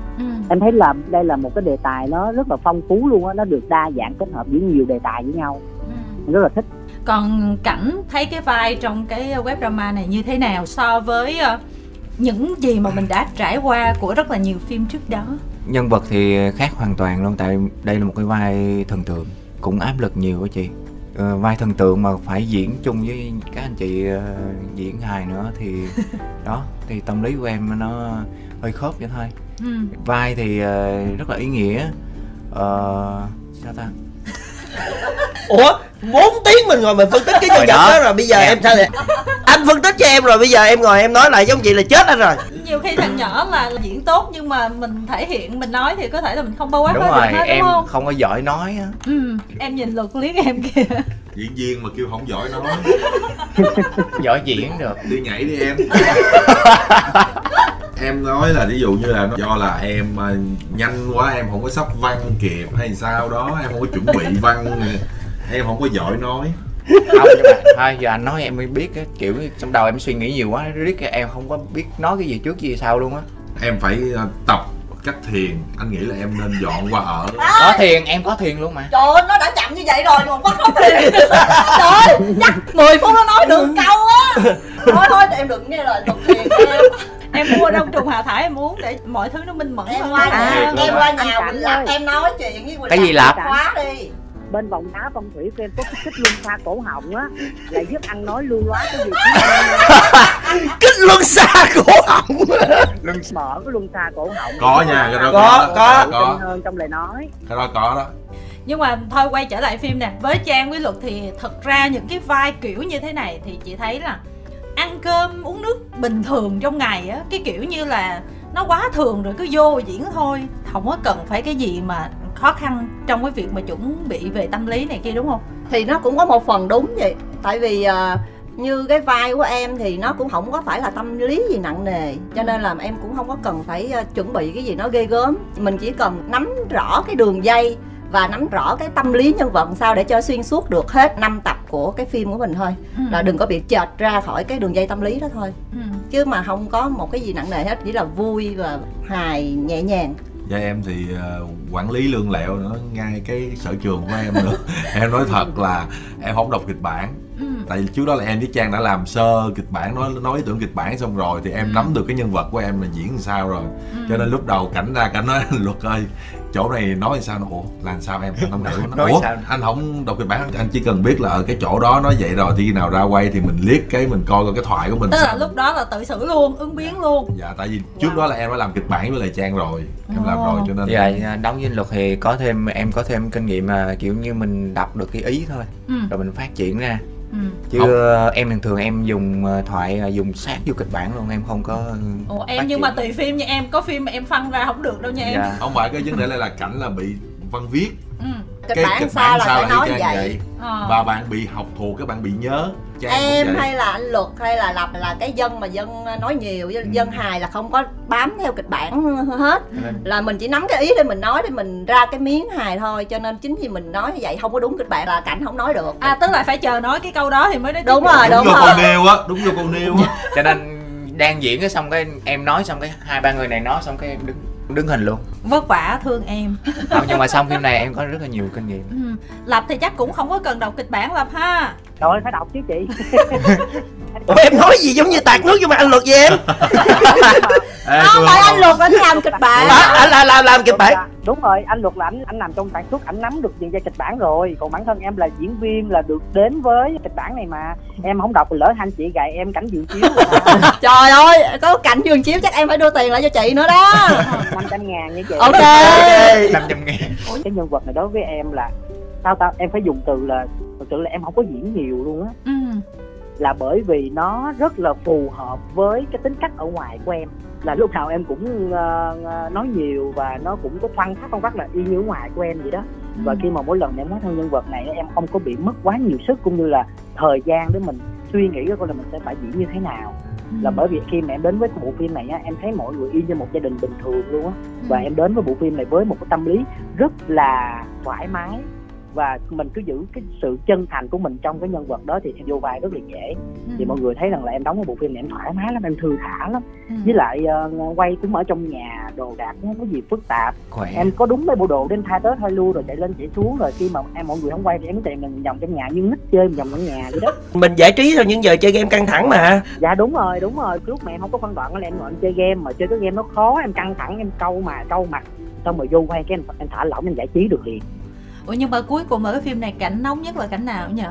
Em thấy là đây là một cái đề tài nó rất là phong phú luôn á, nó được đa dạng kết hợp với nhiều đề tài với nhau. Em rất là thích. Còn Cảnh thấy cái vai trong cái web drama này như thế nào so với những gì mà mình đã trải qua của rất là nhiều phim trước đó? Nhân vật thì khác hoàn toàn luôn, tại đây là một cái vai thần tượng, cũng áp lực nhiều á chị. Vai thần tượng mà phải diễn chung với các anh chị diễn hài nữa thì đó, thì tâm lý của em nó hơi khớp vậy thôi. Vai thì rất là ý nghĩa. Sao ta? Ủa 4 tiếng mình ngồi mình phân tích cái nhân vật đó rồi, bây giờ em sao vậy? Anh phân tích cho em rồi, bây giờ em ngồi em nói lại giống chị là chết anh rồi. Nhiều khi thằng nhỏ là diễn tốt nhưng mà mình thể hiện, mình nói thì có thể là mình không bao quát hết được hết, đúng không? Em không có giỏi nói á. Em nhìn Luật liếc em kìa. Diễn viên mà kêu không giỏi nói. Giỏi diễn được. Đi nhảy đi em. Em nói là ví dụ như là do là em nhanh quá, em không có sắp văn kịp hay sao đó, em không có chuẩn bị văn, em không có giỏi nói. Không, nhưng mà thôi giờ anh nói em mới biết á, kiểu trong đầu em suy nghĩ nhiều quá, riết em không có biết nói cái gì trước gì sau luôn á. Em phải tập cách thiền, anh nghĩ là em nên dọn qua ở. Có thiền, em có thiền luôn mà. Trời ơi, nó đã chậm như vậy rồi mà vẫn có thiền. Trời ơi, chắc 10 phút nó nói được câu á. Thôi em đừng nghe lời Luật thiền em. Em mua đông trùng hạ thải em uống để mọi thứ nó minh mẫn hơn. Em qua nhà Huỳnh Lập em nói chuyện với Huỳnh Lập. Cái gì Lập? Khóa đi. Bên vòng đá phong thủy của em có kích luân xa cổ họng á, là giúp ăn nói lưu loát cái gì kích luân xa cổ họng, mở cái luân xa cổ họng có nha, cái đó có hơn trong lời nói, cái đó có đó. Nhưng mà thôi quay trở lại phim nè, với Trang với Luật thì thật ra những cái vai kiểu như thế này thì chị thấy là ăn cơm uống nước bình thường trong ngày á, cái kiểu như là nó quá thường rồi, cứ vô diễn thôi, không có cần phải cái gì mà khó khăn trong cái việc mà chuẩn bị về tâm lý này kia, đúng không? Thì nó cũng có một phần đúng vậy, tại vì như cái vai của em thì nó cũng không có phải là tâm lý gì nặng nề, cho nên là em cũng không có cần phải chuẩn bị cái gì nó ghê gớm, mình chỉ cần nắm rõ cái đường dây và nắm rõ cái tâm lý nhân vật sao để cho xuyên suốt được hết 5 tập của cái phim của mình thôi, là đừng có bị chệch ra khỏi cái đường dây tâm lý đó thôi, chứ mà không có một cái gì nặng nề hết, chỉ là vui và hài nhẹ nhàng. Dạ em thì quản lý lương lẹo nữa, ngay cái sở trường của em nữa. Em nói thật là em không đọc kịch bản, tại vì trước đó là em với Trang đã làm sơ kịch bản, nói ý tưởng kịch bản xong rồi thì em nắm được cái nhân vật của em là diễn làm sao rồi, cho nên lúc đầu Cảnh ra Cảnh nói Luật ơi chỗ này nói làm sao nó, ủa là làm sao em không hiểu nó. Ủa anh không đọc kịch bản, anh chỉ cần biết là ở cái chỗ đó nói vậy rồi thì khi nào ra quay thì mình liếc cái mình coi cái thoại của mình, tức là lúc đó là tự xử luôn, ứng biến luôn. Dạ tại vì trước đó là em đã làm kịch bản với lại Trang rồi, em làm rồi cho nên dạ đóng với Luật thì có thêm, em có thêm kinh nghiệm mà kiểu như mình đọc được cái ý thôi rồi mình phát triển ra. Chứ em bình thường em dùng thoại, dùng sát vô kịch bản luôn, em không có. Ủa em nhưng mà tùy phim nha em, có phim mà em phân ra không được đâu nha em. Không phải, cái vấn đề là Cảnh là bị văn viết, kịch bản sao là phải nói vậy. Và bạn bị học thuộc, các bạn bị nhớ. Trang em hay là anh Luật hay là Lập là cái dân mà dân nói nhiều, dân hài là không có bám theo kịch bản hết, là mình chỉ nắm cái ý để mình nói, để mình ra cái miếng hài thôi, cho nên chính vì mình nói như vậy không có đúng kịch bản là Cảnh không nói được. À tức là phải chờ nói cái câu đó thì mới nói. Đúng rồi. Con nêu á, đúng vô con nêu á. Cho nên đang diễn cái xong cái em nói xong cái hai ba người này nói xong cái em đứng đứng hình luôn. Vất vả thương em. Không, nhưng mà xong phim này em có rất là nhiều kinh nghiệm. Lập thì chắc cũng không có cần đọc kịch bản Lập ha. Trời ơi, phải đọc chứ chị. Ủa, em nói gì giống như tạt nước vô mặt anh Luật vậy em. Không phải anh Luật, anh làm kịch bản. Anh làm kịch bản. Đúng rồi, anh Luật là anh làm trong sản xuất, anh nắm được về kịch bản rồi. Còn bản thân em là diễn viên, là được đến với kịch bản này mà em không đọc lỡ hai anh chị gài em cảnh vườn chiếu. Trời ơi, có cảnh vườn chiếu chắc em phải đưa tiền lại cho chị nữa đó. 500 ngàn như chị. Ok, 500 ngàn. Cái nhân vật này đối với em là sao ta, em phải dùng từ là thực sự là em không có diễn nhiều luôn á. Là bởi vì nó rất là phù hợp với cái tính cách ở ngoài của em, là lúc nào em cũng nói nhiều và nó cũng có khoan phát là y như ở ngoài của em vậy đó. Và khi mà mỗi lần em hóa thân nhân vật này, em không có bị mất quá nhiều sức cũng như là thời gian để mình suy nghĩ coi là mình sẽ phải diễn như thế nào. Là bởi vì khi mà em đến với bộ phim này á, em thấy mọi người y như một gia đình bình thường luôn á. Và em đến với bộ phim này với một cái tâm lý rất là thoải mái, và mình cứ giữ cái sự chân thành của mình trong cái nhân vật đó thì em vô vai rất là dễ. Thì mọi người thấy rằng là em đóng cái bộ phim này em thoải mái lắm, em thư thả lắm. Với lại quay cũng ở trong nhà, đồ đạc cũng không có gì phức tạp. Em có đúng mấy bộ đồ để em thay tới thay lui rồi chạy lên chạy xuống, rồi khi mà mọi người không quay thì em cứ chạy mình vòng trong nhà như nít chơi mình vòng trong nhà vậy đó. Mình giải trí thôi những giờ chơi game căng thẳng mà. Dạ đúng rồi, đúng rồi. Lúc mà em không có phân đoạn là em ngồi em chơi game, mà chơi cái game nó khó, em căng thẳng em câu mặt xong rồi vô quay cái em thả lỏng em giải trí được liền. Ủa nhưng mà cuối cùng ở cái phim này cảnh nóng nhất là cảnh nào nhỉ?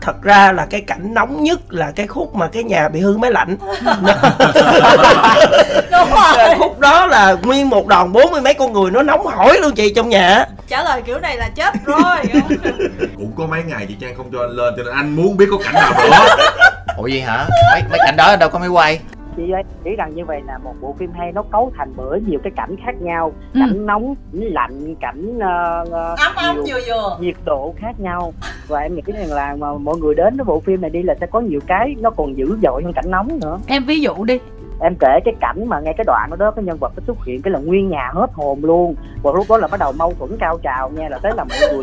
Thật ra là cái cảnh nóng nhất là cái khúc mà cái nhà bị hư máy lạnh. Đúng rồi. Khúc đó là nguyên một đoàn 40 mấy con người nó nóng hổi luôn chị, trong nhà. Trả lời kiểu này là chết rồi. Cũng có mấy ngày chị Trang không cho anh lên cho nên anh muốn biết có cảnh nào nữa. Ủa vậy hả? Mấy cảnh đó đâu có máy quay. Chị ơi, nghĩ rằng như vậy là một bộ phim hay nó cấu thành bởi nhiều cái cảnh khác nhau. Cảnh nóng, cảnh lạnh, cảnh ấm vừa nhiệt độ khác nhau. Và em nghĩ rằng là mà mọi người đến với bộ phim này đi là sẽ có nhiều cái nó còn dữ dội hơn cảnh nóng nữa. Em ví dụ đi. Em kể cái cảnh mà ngay cái đoạn đó cái nhân vật nó xuất hiện cái là nguyên nhà hết hồn luôn. Và lúc đó là bắt đầu mâu thuẫn cao trào nha, là tới là mọi người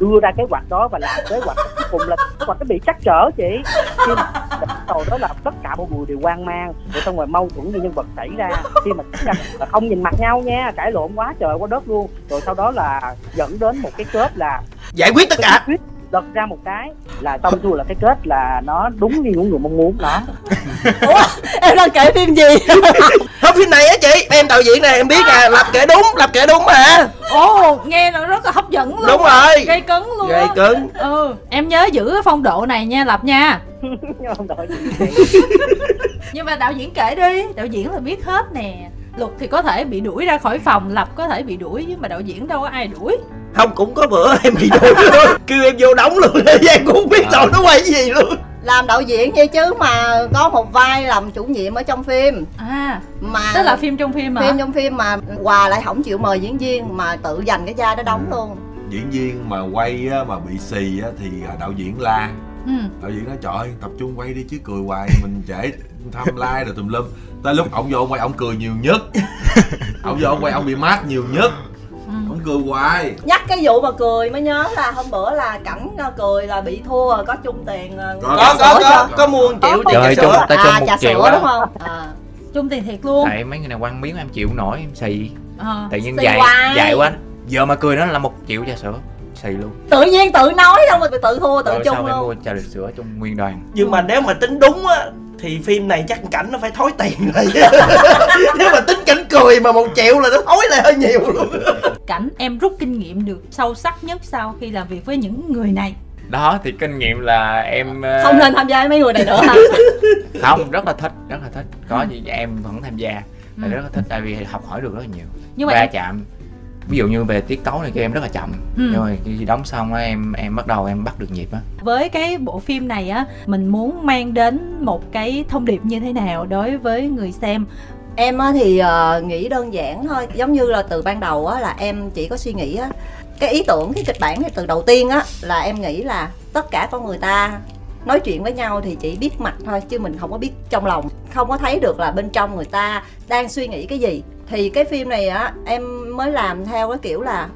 đưa ra kế hoạch đó và làm kế hoạch cuối cùng là kế hoạch nó bị trắc trở chị. Khi mà đầu đó là tất cả mọi người đều hoang mang, rồi xong rồi mâu thuẫn như nhân vật xảy ra khi mà không nhìn mặt nhau nha, cãi lộn quá trời quá đất luôn. Rồi sau đó là dẫn đến một cái kết là giải quyết tất cả, lật ra một cái là xong xuôi, là cái kết là nó đúng như những người mong muốn đó. Ủa, em đang kể phim gì? Không, phim này á chị, em đạo diễn này em biết à, Lập kể đúng mà. Ồ, nghe nó rất là hấp dẫn luôn. Đúng rồi. Gây cấn luôn. Gây cấn. Ừ, em nhớ giữ cái phong độ này nha Lập nha. Phong độ gì? Nhưng mà đạo diễn kể đi, đạo diễn là biết hết nè. Luật thì có thể bị đuổi ra khỏi phòng, Lập có thể bị đuổi, nhưng mà đạo diễn đâu có ai đuổi. Không, cũng có bữa em bị đuổi luôn, kêu em vô đóng luôn, em cũng không biết tội nó quay gì luôn. Làm đạo diễn vậy chứ mà có một vai làm chủ nhiệm ở trong phim. À, mà tức là phim trong phim mà. Phim trong phim mà Hòa lại không chịu mời diễn viên mà tự dành cái vai đó đóng luôn. Diễn viên mà quay mà bị xì thì đạo diễn la. Đạo diễn nói trời ơi, tập trung quay đi chứ cười hoài mình trễ thăm like rồi tùm lum. Tới lúc ổng vô quay ổng cười nhiều nhất. Ổng vô quay ổng bị mát nhiều nhất. Ổng cười hoài. Nhắc cái vụ mà cười mới nhớ là hôm bữa là cảnh cười là bị thua rồi có chung tiền. Có mua 1 triệu tiền trà sữa. À, trà sữa đúng không? Chung tiền thiệt luôn. Tại mấy người này quăng miếng em chịu nổi em xì. Tự nhiên dạy quá. Giờ mà cười nó là 1 triệu trà sữa. Luôn. Tự nhiên tự nói xong rồi tự thua tự chung luôn. Sao mua trà sữa trong nguyên đoàn. Nhưng mà nếu mà tính đúng á thì phim này chắc cảnh nó phải thối tiền rồi. Nếu mà tính cảnh cười mà 1 triệu là nó thối lại hơi nhiều luôn. Cảnh em rút kinh nghiệm được sâu sắc nhất sau khi làm việc với những người này. Đó thì kinh nghiệm là em không nên tham gia với mấy người này nữa hả? Không, rất là thích. Có gì em vẫn tham gia. Là rất là thích tại vì học hỏi được rất là nhiều. Nhưng mà va chạm ví dụ như về tiết tấu này kia em rất là chậm, nhưng mà khi đóng xong á em bắt đầu em bắt được nhịp á. Với cái bộ phim này á, mình muốn mang đến một cái thông điệp như thế nào đối với người xem? Em á thì nghĩ đơn giản thôi, giống như là từ ban đầu á là em chỉ có suy nghĩ á, cái ý tưởng cái kịch bản này từ đầu tiên á là em nghĩ là tất cả con người ta nói chuyện với nhau thì chỉ biết mặt thôi chứ mình không có biết trong lòng, không có thấy được là bên trong người ta đang suy nghĩ cái gì. Thì cái phim này á em mới làm theo cái kiểu là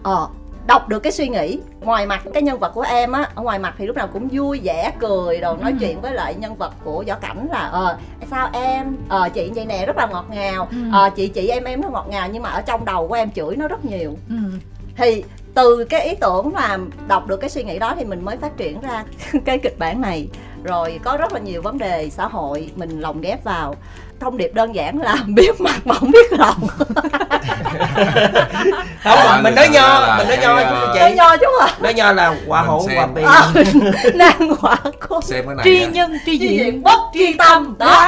đọc được cái suy nghĩ. Ngoài mặt cái nhân vật của em á, ở ngoài mặt thì lúc nào cũng vui vẻ cười rồi nói chuyện với lại nhân vật của Võ Cảnh là sao em, chị vậy nè, rất là ngọt ngào, chị em nó ngọt ngào, nhưng mà ở trong đầu của em chửi nó rất nhiều. Thì từ cái ý tưởng là đọc được cái suy nghĩ đó thì mình mới phát triển ra cái kịch bản này. Rồi có rất là nhiều vấn đề xã hội mình lồng ghép vào. Thông điệp đơn giản là biết mặt mà không biết lòng. Không, mình nói nho, mình nói nho chú chị. Nói nho chú ạ. Nói nho là quả hậu quả bì. Nàng quả cô. Xem cái này. Tri nhân, tri diện, bất tri tâm. Đó,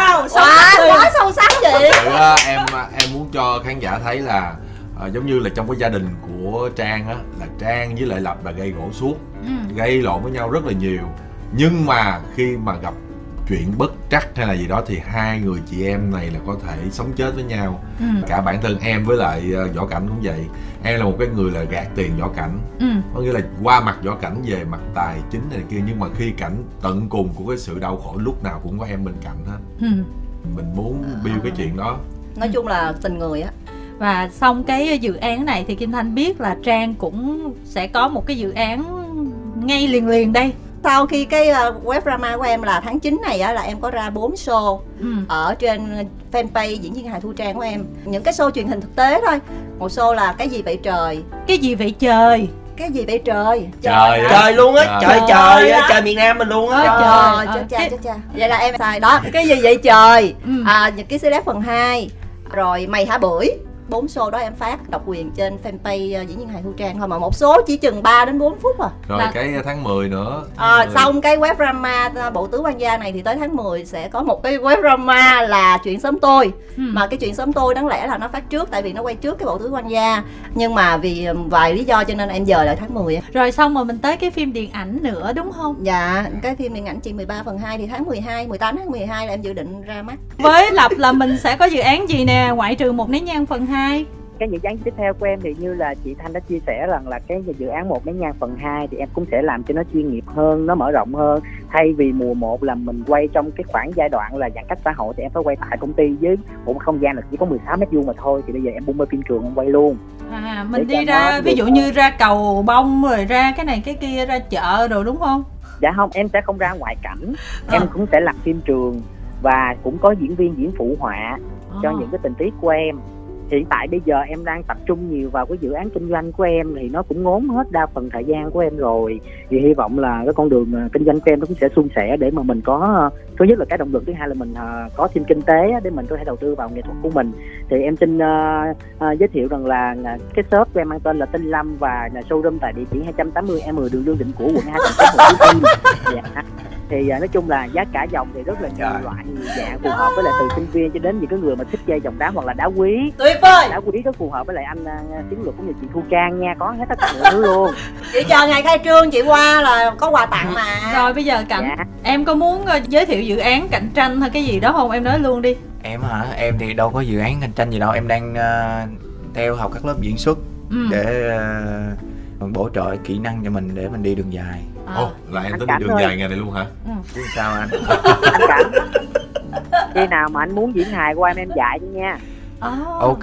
quá sâu sắc chị. Em muốn cho khán giả thấy là giống như là trong cái gia đình của Trang á, là Trang với lại Lập là gây gổ suốt, gây lộn với nhau rất là nhiều. Nhưng mà khi mà gặp chuyện bất trắc hay là gì đó thì hai người chị em này là có thể sống chết với nhau. Cả bản thân em với lại Võ Cảnh cũng vậy. Em là một cái người là gạt tiền Võ Cảnh, có nghĩa là qua mặt Võ Cảnh về mặt tài chính này kia, nhưng mà khi Cảnh tận cùng của cái sự đau khổ lúc nào cũng có em bên cạnh hết. Mình muốn build cái chuyện đó, nói chung là tình người á. Và xong cái dự án này thì Kim Thanh biết là Trang cũng sẽ có một cái dự án ngay liền đây. Sau khi cái web drama của em là tháng 9 này á, là em có ra 4 show ở trên fanpage diễn viên hài Thu Trang của em. Những cái show truyền hình thực tế thôi. Một show là Cái Gì Vậy Trời. Cái Gì Vậy Trời. Cái Gì Vậy Trời. Trời trời luôn á, trời trời, trời miền Nam mình luôn á. Trời trời cha cha cha. Vậy là em xài đó, Cái Gì Vậy Trời. Những cái series phần 2. Rồi Mày Hả Bưởi. 4 show đó em phát độc quyền trên fanpage diễn viên hài Thu Trang thôi, mà một số chỉ chừng 3 đến 4 phút à. Rồi là... cái tháng 10 nữa. Xong cái web drama Bộ Tứ Oan Gia này thì tới tháng 10 sẽ có một cái web drama là Chuyện Sớm Tôi. Mà cái Chuyện Sớm Tôi đáng lẽ là nó phát trước, tại vì nó quay trước cái Bộ Tứ Oan Gia, nhưng mà vì vài lý do cho nên em dời lại tháng 10. Rồi xong rồi mình tới cái phim điện ảnh nữa đúng không? Dạ, cái phim điện ảnh Chị 13 phần 2 thì tháng 12, 18 tháng 12 là em dự định ra mắt. Với Lập là mình sẽ có dự án gì nè, ngoại trừ Một Nén Nhang phần 2? Cái dự án tiếp theo của em thì như là chị Thanh đã chia sẻ rằng là cái dự án Một Nén Nhang phần 2 thì em cũng sẽ làm cho nó chuyên nghiệp hơn, nó mở rộng hơn. Thay vì mùa 1 là mình quay trong cái khoảng giai đoạn là giãn cách xã hội thì em phải quay tại công ty với một không gian là chỉ có 16 m² mà thôi, thì bây giờ em bung ra phim trường em quay luôn. Mình để đi ra ví dụ như ra Cầu Bông rồi ra cái này cái kia, ra chợ rồi đúng không? Dạ không, em sẽ không ra ngoại cảnh, em cũng sẽ làm phim trường và cũng có diễn viên diễn phụ họa cho những cái tình tiết của em. Hiện tại bây giờ em đang tập trung nhiều vào cái dự án kinh doanh của em, thì nó cũng ngốn hết đa phần thời gian của em rồi. Thì hy vọng là cái con đường kinh doanh của em nó cũng sẽ suôn sẻ để mà mình có, thứ nhất là cái động lực, thứ hai là mình có thêm kinh tế để mình có thể đầu tư vào nghệ thuật của mình. Thì em xin giới thiệu rằng là cái shop của em mang tên là Tinh Lâm và là showroom tại địa chỉ 280M đường Lương Định Của, quận 280. Thì nói chung là giá cả dòng thì rất là nhiều loại, nhiều dạng, phù hợp với lại từ sinh viên cho đến những cái người mà thích chơi dòng đá hoặc là đá quý. Tuyệt vời. Đá quý rất phù hợp với lại anh Tiến Luật cũng như chị Thu Trang nha, có hết tất cả mọi thứ luôn. Chị chờ ngày khai trương chị qua là có quà tặng mà. Rồi bây giờ Cảnh, em có muốn giới thiệu dự án cạnh tranh hay cái gì đó không? Em nói luôn đi. Em hả? Em thì đâu có dự án cạnh tranh gì đâu, em đang theo học các lớp diễn xuất để bổ trợ kỹ năng cho mình để mình đi đường dài. Là em tính đi đường dài ngày này luôn hả? Chứ sao anh? Anh Cảnh, khi nào mà anh muốn diễn hài qua em dạy đi nha. Ok,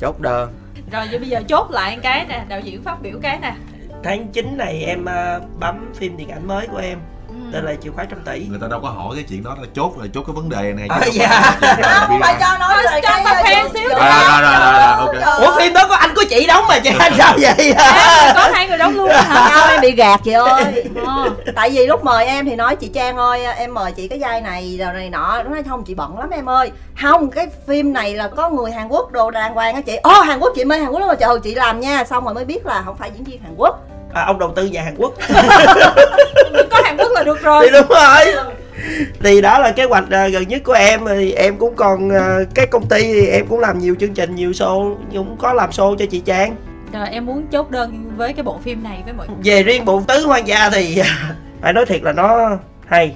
chốt đơn. Rồi vậy bây giờ chốt lại cái nè, đạo diễn phát biểu cái nè. Tháng 9 này em bấm phim điện ảnh mới của em, tên là Chìa Khóa Trăm Tỷ. Người ta đâu có hỏi cái chuyện đó, là chốt cái vấn đề này. Không phải cho nói về cái phim xíu. Ủa phim đó có anh có chị đóng mà chị sao vậy? Có hai người đóng luôn hả? Sao em bị gạt chị ơi. Tại vì lúc mời em thì nói chị Trang ơi em mời chị cái vai này rồi này nọ, nó nói không chị bận lắm em ơi. Không, cái phim này là có người Hàn Quốc đồ đàng hoàng á chị. Hàn Quốc chị mê Hàn Quốc lắm rồi, trời ơi chị làm nha. Xong rồi mới biết là không phải diễn viên Hàn Quốc. Ông đầu tư nhà Hàn Quốc. Có Hàn Quốc là được rồi. Thì đúng rồi. Thì đó là kế hoạch gần nhất của em. Thì em cũng còn cái công ty thì em cũng làm nhiều chương trình, nhiều show, cũng có làm show cho chị Trang. Rồi em muốn chốt đơn với cái bộ phim này với mọi người. Về riêng Bộ Tứ Oan Gia thì phải nói thiệt là nó hay.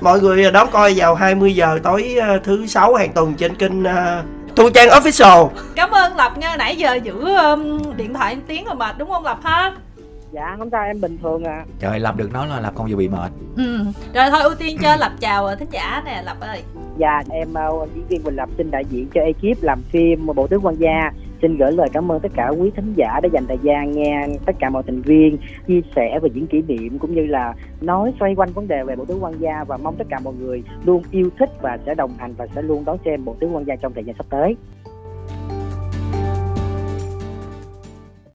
Mọi người đón coi vào 20 giờ tối thứ 6 hàng tuần trên kênh Thu Trang Official. Cảm ơn Lập nha, nãy giờ giữ điện thoại em tiếng rồi mệt đúng không Lập ha? Dạ không sao, em bình thường à. Trời, Lập được nói là Lập không vừa bị mệt. Rồi thôi ưu tiên cho Lập chào thính giả nè Lập ơi. Dạ em diễn viên Huỳnh Lập xin đại diện cho ekip làm phim Bộ Tứ Oan Gia Xin gửi lời cảm ơn tất cả quý thính giả đã dành thời gian nghe tất cả mọi thành viên chia sẻ về những kỷ niệm cũng như là nói xoay quanh vấn đề về Bộ Tứ Oan Gia, và mong tất cả mọi người luôn yêu thích và sẽ đồng hành và sẽ luôn đón xem Bộ Tứ Oan Gia trong thời gian sắp tới.